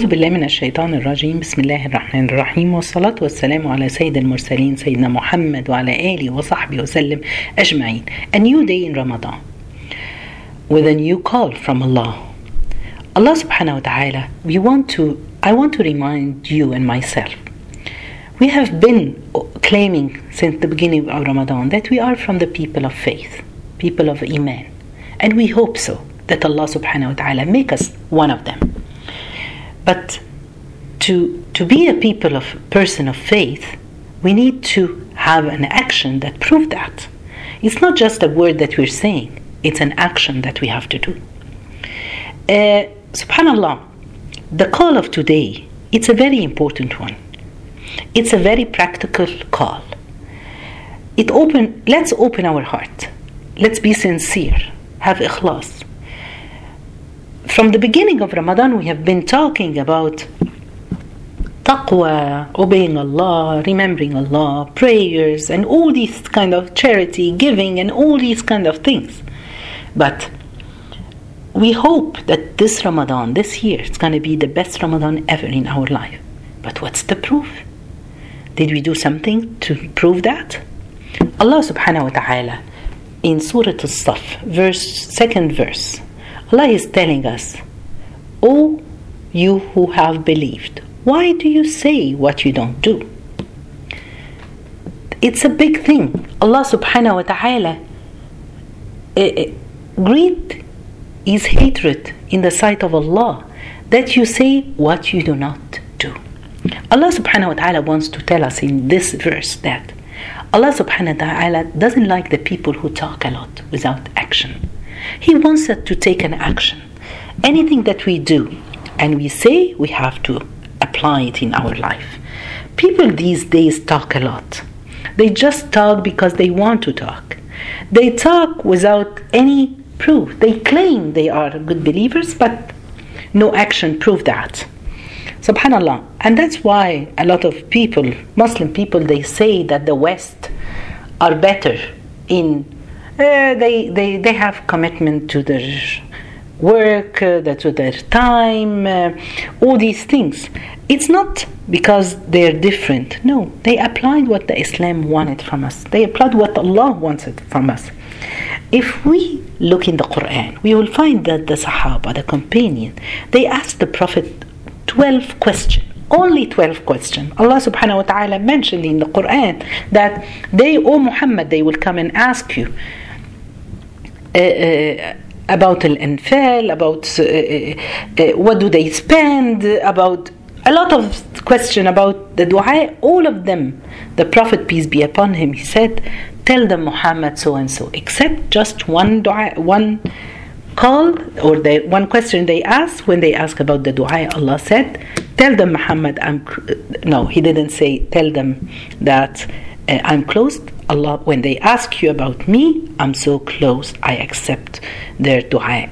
أعوذ بالله من الشيطان الرجيم. بسم الله الرحمن الرحيم، والصلاة والسلام على سيد المرسلين سيدنا محمد وعلى آله وصحبه وسلم أجمعين. A new day in Ramadan with a new call from Allah subhanahu wa ta'ala. I want to remind you and myself, we have been claiming since the beginning of Ramadan that we are from the people of faith, people of Iman, and we hope so that Allah subhanahu wa ta'ala make us one of them. But to be a person of faith, we need to have an action that proves that. It's not just a word that we're saying, it's an action that we have to do. SubhanAllah, the call of today, it's a very important one. It's a very practical call. Let's open our heart. Let's be sincere. Have ikhlas. From the beginning of Ramadan, we have been talking about taqwa, obeying Allah, remembering Allah, prayers, and all these kind of charity, giving, and all these kind of things. But we hope that this Ramadan, this year, it's going to be the best Ramadan ever in our life. But what's the proof? Did we do something to prove that? Allah subhanahu wa ta'ala, in Surah As-Saff, second verse, Allah is telling us, "O you who have believed, why do you say what you don't do?" It's a big thing. Allah subhanahu wa ta'ala great is hatred in the sight of Allah that you say what you do not do. Allah subhanahu wa ta'ala wants to tell us in this verse that Allah subhanahu wa ta'ala doesn't like the people who talk a lot without action. He wants us to take an action. Anything that we do and we say, we have to apply it in our life. People these days talk a lot. They just talk because they want to talk. They talk without any proof. They claim they are good believers, but no action proves that. SubhanAllah. And that's why a lot of people, Muslim people, they say that the West are better in they have commitment to their work, to their time, all these things. It's not because they're different. No, they applied what the Islam wanted from us. They applied what Allah wanted from us. If we look in the Quran, we will find that the Sahaba, the companion, they asked the Prophet 12 questions. Only 12 questions. Allah subhanahu wa ta'ala mentioned in the Quran that they, O Muhammad, they will come and ask you about al-infal, about what do they spend, about a lot of questions about the dua. All of them, the Prophet, peace be upon him, he said, tell them Muhammad so and so, except just one dua, one call, or the one question they asked when they asked about the dua. Allah said, tell them Muhammad, he didn't say tell them that I'm closed. Allah, when they ask you about me, I'm so close, I accept their dua.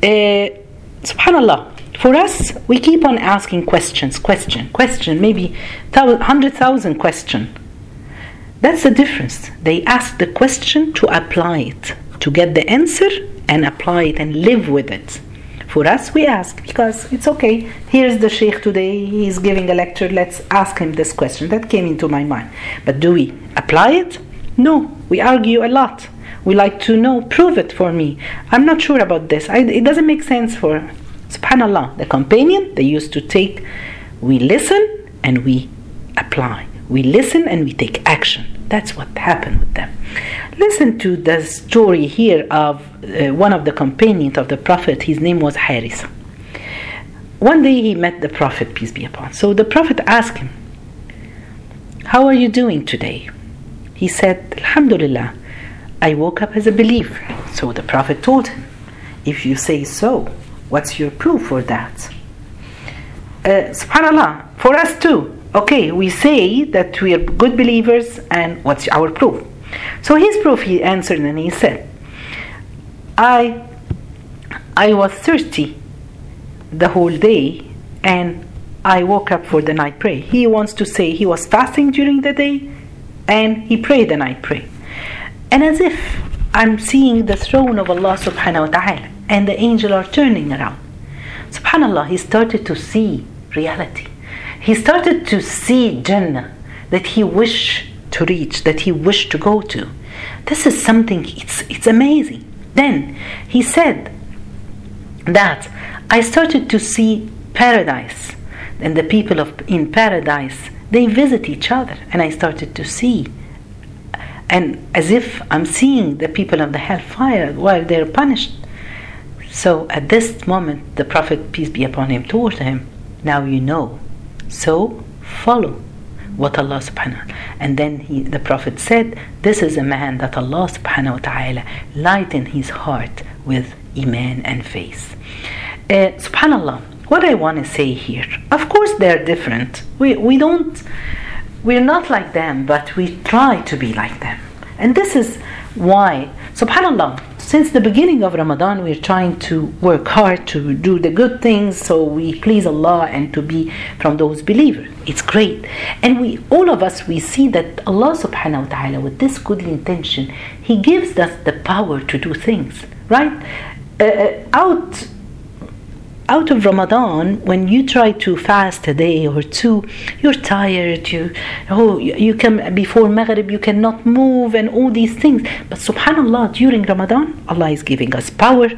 SubhanAllah, for us, we keep on asking questions, maybe 100,000 questions. That's the difference. They ask the question to apply it, to get the answer and apply it and live with it. For us, we ask because it's okay. Here's the Sheikh today, he's giving a lecture, let's ask him this question. That came into my mind. But do we apply it? No, we argue a lot. We like to know, prove it for me. I'm not sure about this. It doesn't make sense for us. SubhanAllah, the companion, they used to take, we listen and we apply. We listen and we take action. That's what happened with them. Listen to the story here of one of the companions of the Prophet. His name was Haris. One day he met the Prophet, peace be upon him. So the Prophet asked him, how are you doing today? He said, Alhamdulillah, I woke up as a believer. So the Prophet told him, if you say so, what's your proof for that? SubhanAllah, for us too. Okay, we say that we are good believers, and what's our proof? So his proof, he answered and he said, I was thirsty the whole day, and I woke up for the night prayer. He wants to say he was fasting during the day, and he prayed the night prayer. And as if I'm seeing the throne of Allah subhanahu wa ta'ala, and the angels are turning around. Subhanallah, he started to see reality. He started to see Jannah that he wished to reach, that he wished to go to. This is something, it's amazing. Then he said that I started to see paradise, and the people in paradise, they visit each other, and I started to see, and as if I'm seeing the people of the hellfire while they're punished. So at this moment the Prophet, peace be upon him, told him, now you know, so follow what Allah subhanahu wa ta'ala. And then the Prophet said, this is a man that Allah subhanahu wa ta'ala lighten his heart with iman and faith. Subhanallah, what I want to say here, of course they're different, we're not like them, but we try to be like them. And this is why, subhanallah, since the beginning of Ramadan we're trying to work hard to do the good things so we please Allah and to be from those believers. It's great. And we, all of us, we see that Allah subhanahu wa ta'ala, with this good intention, he gives us the power to do things, right? Out of Ramadan, when you try to fast a day or two, you're tired, you come before Maghrib, you cannot move and all these things. But subhanallah, during Ramadan, Allah is giving us power.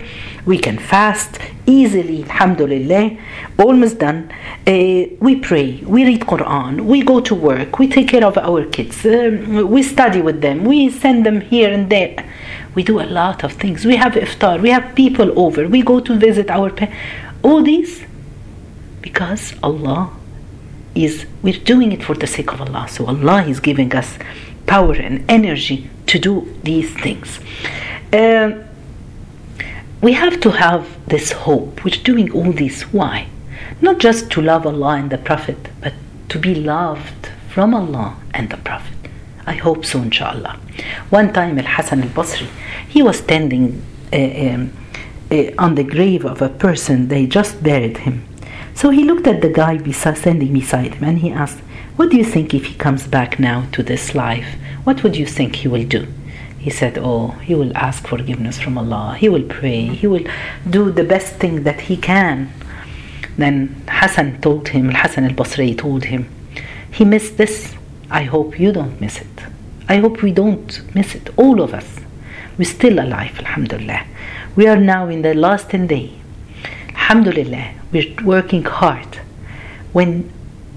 We can fast easily, alhamdulillah, almost done. We pray, we read Quran, we go to work, we take care of our kids, we study with them, we send them here and there. We do a lot of things. We have iftar, we have people over, we go to visit our parents. All these because Allah is, we're doing it for the sake of Allah. So Allah is giving us power and energy to do these things. We have to have this hope. We're doing all this. Why? Not just to love Allah and the Prophet, but to be loved from Allah and the Prophet. I hope so, inshallah. One time Al-Hasan al-Basri, he was standing on the grave of a person, they just buried him. So he looked at the guy standing beside him and he asked, what do you think if he comes back now to this life? What would you think he will do? He said, oh, he will ask forgiveness from Allah, he will pray, he will do the best thing that he can. Then Hasan told him, Al-Hasan al-Basri told him, he missed this. I hope you don't miss it. I hope we don't miss it, all of us. We're still alive, alhamdulillah. We are now in the last 10 days. Alhamdulillah, we're working hard. When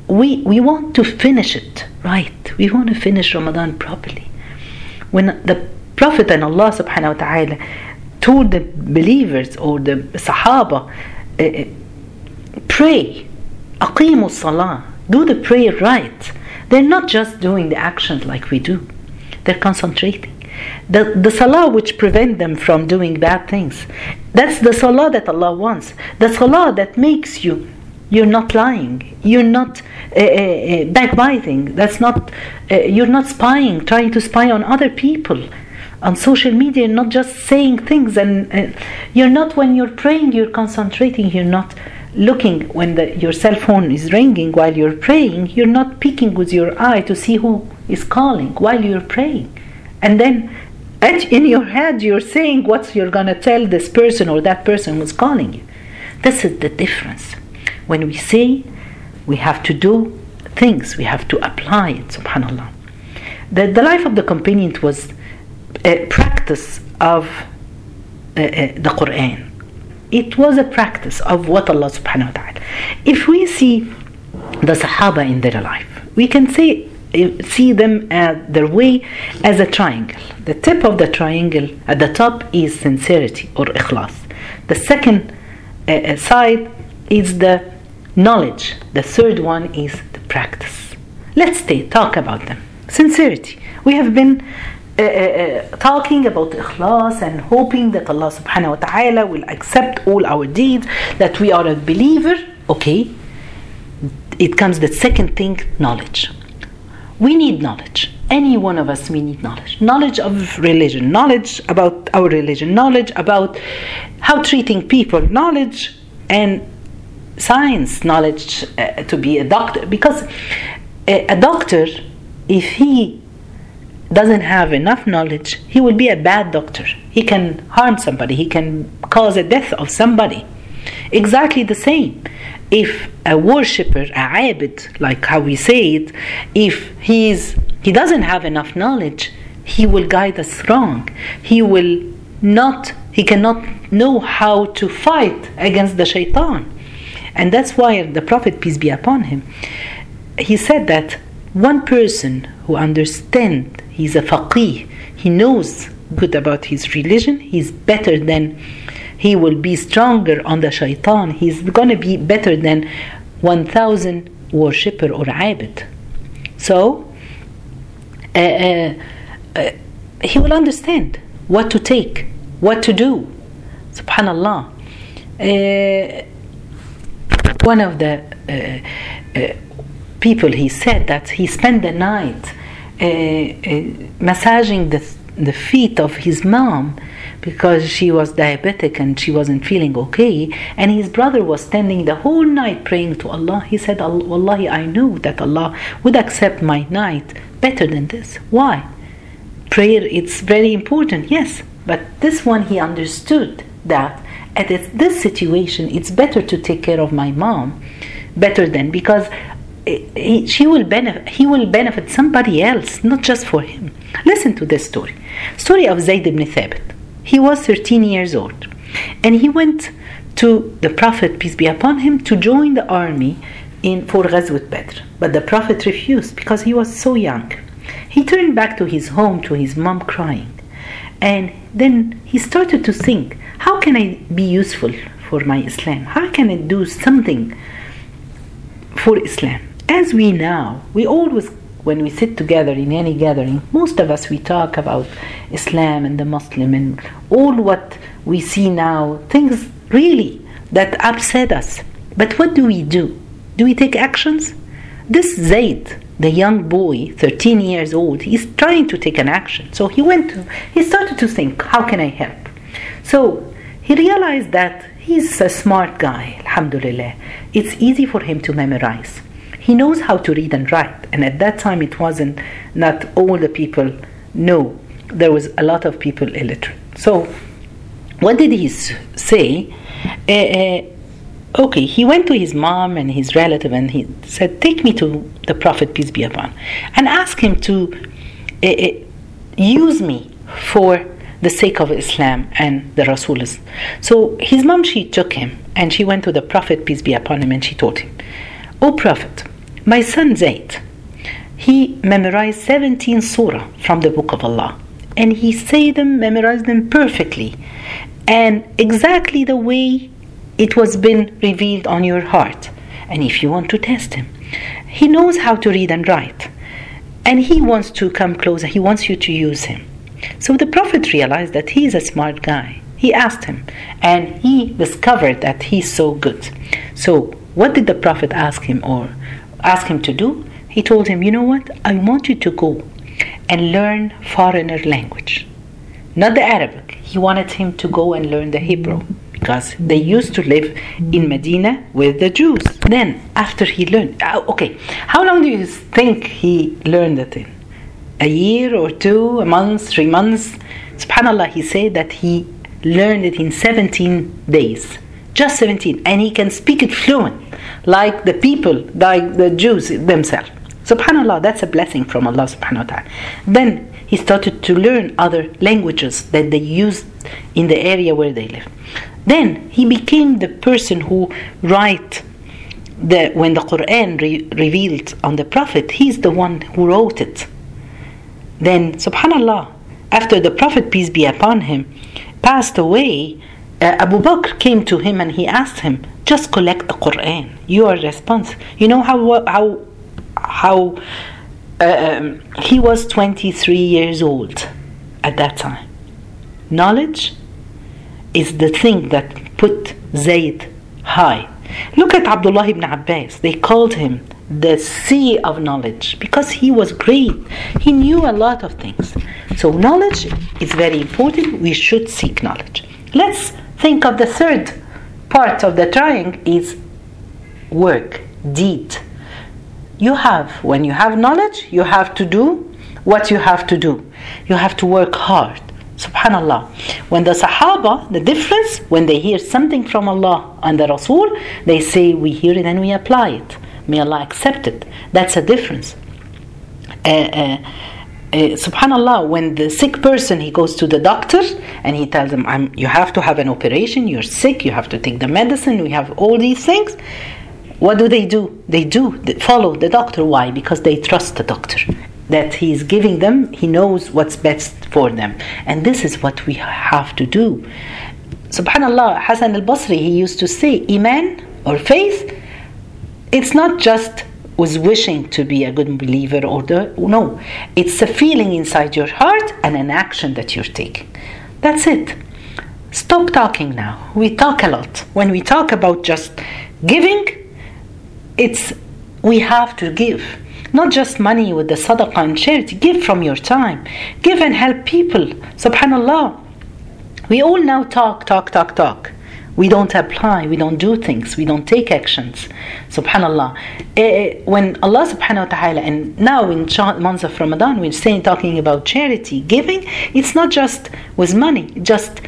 we want to finish it right. We want to finish Ramadan properly. When the Prophet and Allah subhanahu wa ta'ala told the believers or the Sahaba, pray, aqimu salah, do the prayer right. They're not just doing the actions like we do. They're concentrating. The salah which prevent them from doing bad things, that's the salah that Allah wants, the salah that makes you're not lying, you're not backbiting, that's not you're not spying, trying to spy on other people on social media, not just saying things, and you're not, when you're praying you're concentrating, you're not looking when your cell phone is ringing while you're praying, you're not peeking with your eye to see who is calling while you're praying. And then in your head you're saying what you're going to tell this person or that person who's calling you. This is the difference. When we say we have to do things, we have to apply it, subhanallah. The life of the companion was a practice of the Quran. It was a practice of what Allah subhanahu wa ta'ala. If we see the Sahaba in their life, we can say, see them at their way as a triangle. The tip of the triangle at the top is sincerity or ikhlas. The second side is the knowledge. The third one is the practice. Let's talk about them. Sincerity. We have been talking about ikhlas and hoping that Allah subhanahu wa ta'ala will accept all our deeds, that we are a believer. Okay, it comes the second thing, knowledge. We need knowledge. Any one of us, we need knowledge. Knowledge of religion, knowledge about our religion, knowledge about how treating people, knowledge and science, knowledge to be a doctor. Because a doctor, if he doesn't have enough knowledge, he will be a bad doctor. He can harm somebody. He can cause a death of somebody. exactly the same. If a worshipper, a abid, like how we say it, if he doesn't have enough knowledge, he will guide us wrong. He cannot know how to fight against the shaitan. And that's why the Prophet, peace be upon him, he said that one person who understands, he's a faqih, he knows good about his religion, he's better than, he will be stronger on the shaitan, he's going to be better than 1,000 worshipper or abid. So, he will understand what to take, what to do. Subhanallah. One of the people, he said that he spent the night massaging the feet of his mom because she was diabetic and she wasn't feeling okay, and his brother was standing the whole night praying to Allah. He said, Wallahi, I knew that Allah would accept my night better than this. Why? Prayer, it's very important, yes, but this one he understood that at this situation it's better to take care of my mom better than, because he will benefit somebody else, not just for him. Listen to this story of Zayd ibn Thabit. He was 13 years old and he went to the Prophet, peace be upon him, to join the army for Ghazwat Badr, but the Prophet refused because he was so young. He turned back to his home, to his mom, crying, and then he started to think, how can I be useful for my Islam? How can I do something for Islam? As we now, we always, when we sit together in any gathering, most of us, we talk about Islam and the Muslim and all what we see now, things really that upset us. But what do we do? Do we take actions? This Zayd, the young boy, 13 years old, he's trying to take an action. So he started to think, how can I help? So he realized that he's a smart guy, alhamdulillah. It's easy for him to memorize. He knows how to read and write, and at that time it wasn't, not all the people know. There was a lot of people illiterate. So what did he say? Okay, he went to his mom and his relative and he said, take me to the Prophet, peace be upon him, and ask him to use me for the sake of Islam and the Rasulullah. So his mom, she took him and she went to the Prophet, peace be upon him, and she told him, O Prophet, my son Zayd, he memorized 17 surah from the Book of Allah, and he said them, memorized them perfectly and exactly the way it was been revealed on your heart. And if you want to test him, he knows how to read and write, and he wants to come closer, he wants you to use him. So the Prophet realized that he is a smart guy. He asked him and he discovered that he's so good. So what did the Prophet ask him to do? He told him, you know what? I want you to go and learn foreigner language, not the Arabic. He wanted him to go and learn the Hebrew, because they used to live in Medina with the Jews. Then after he learned, okay, how long do you think he learned it in? A year or two, a month, 3 months? SubhanAllah, he said that he learned it in 17 days. Just 17. And he can speak it fluent, like the people, like the Jews themselves. SubhanAllah, that's a blessing from Allah subhanahu wa ta'ala. Then he started to learn other languages that they used in the area where they live. Then he became the person who write when the Quran revealed on the Prophet, he's the one who wrote it. Then, subhanallah, after the Prophet, peace be upon him, passed away, Abu Bakr came to him and he asked him, just collect the Quran. You are responsible. You know how he was 23 years old at that time. Knowledge is the thing that put Zayd high. Look at Abdullah ibn Abbas. They called him the sea of knowledge because he was great. He knew a lot of things. So knowledge is very important. We should seek knowledge. Let's think of the third part of the triangle is work, deed. When you have knowledge, you have to do what you have to do. You have to work hard. SubhanAllah. When the Sahaba, the difference, when they hear something from Allah and the Rasul, they say, we hear it and we apply it. May Allah accept it. That's a difference. SubhanAllah, when the sick person, he goes to the doctor and he tells them, you have to have an operation, you're sick, you have to take the medicine, we have all these things. What do? They do, they follow the doctor. Why? Because they trust the doctor. That he is giving them, he knows what's best for them. And this is what we have to do. SubhanAllah, Hasan al-Basri, he used to say, Iman or faith, it's not just was wishing to be a good believer or no, it's a feeling inside your heart and an action that you're taking. That's it. Stop talking now. We talk a lot. When we talk about just giving, it's we have to give. Not just money with the sadaqah and charity. Give from your time. Give and help people. SubhanAllah. We all now talk. We don't apply, we don't do things, we don't take actions. SubhanAllah. When Allah subhanahu wa ta'ala, and now in months of Ramadan, we're talking about charity, giving, it's not just with money, just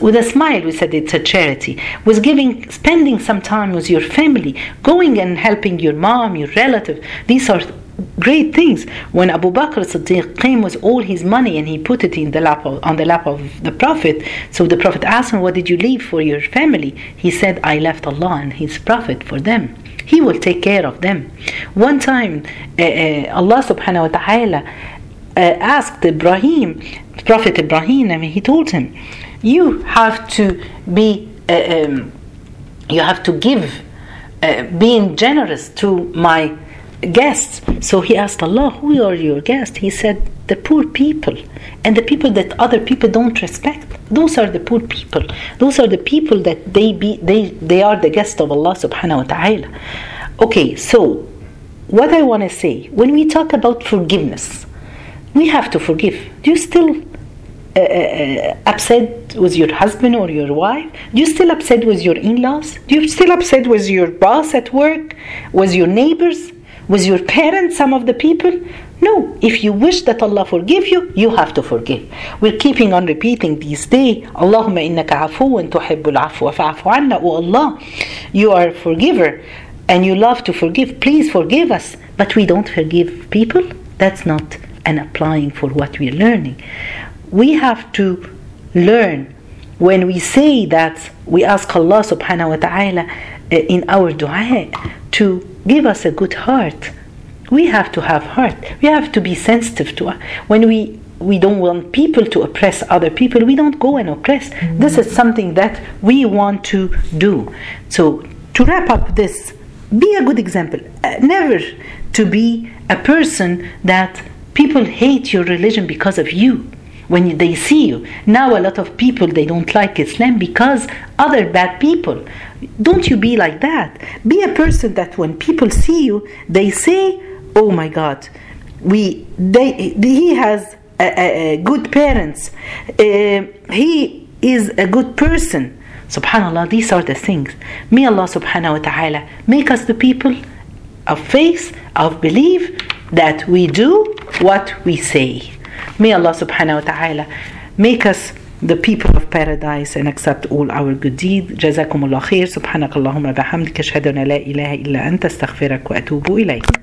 with a smile we said it's a charity. With giving, spending some time with your family, going and helping your mom, your relative, these are great things. When Abu Bakr Saddiq came with all his money and he put it in the lap on the lap of the Prophet, so the Prophet asked him, what did you leave for your family? He said, I left Allah and his Prophet for them. He will take care of them. One time, Allah subhanahu wa ta'ala asked Ibrahim, Prophet Ibrahim, he told him, you have to be, you have to give, being generous to my guests. So he asked Allah, who are your guests? He said, the poor people, and the people that other people don't respect. Those are the poor people. Those are the people that they are the guests of Allah subhanahu wa ta'ala. Okay, so what I want to say, when we talk about forgiveness, we have to forgive. Do you still upset with your husband or your wife? Do you still upset with your in-laws? Do you still upset with your boss at work? With your neighbors? With your parents, some of the people? No. If you wish that Allah forgive you, you have to forgive. We're keeping on repeating these days, Allahumma innaka afuwun tuhibbul afwa fa'fu anna. Oh Allah, you are a forgiver and you love to forgive. Please forgive us. But we don't forgive people. That's not an applying for what we're learning. We have to learn when we say that, we ask Allah subhanahu wa ta'ala in our dua to give us a good heart. We have to have heart. We have to be sensitive to it. When we don't want people to oppress other people, we don't go and oppress. This is something that we want to do. So to wrap up this, be a good example. Never to be a person that people hate your religion because of you. When they see you. Now a lot of people, they don't like Islam because other bad people. Don't you be like that. Be a person that when people see you, they say, oh my God, he has a good parents. He is a good person. SubhanAllah, these are the things. May Allah subhanahu wa ta'ala make us the people of faith, of belief, that we do what we say. May Allah subhanahu wa ta'ala make us the people of paradise and accept all our good deeds. Jazakumullah khair. Subhanakallahumma bihamdika ashhadu an la ilaha illa anta astaghfiruka wa atubu ilayk.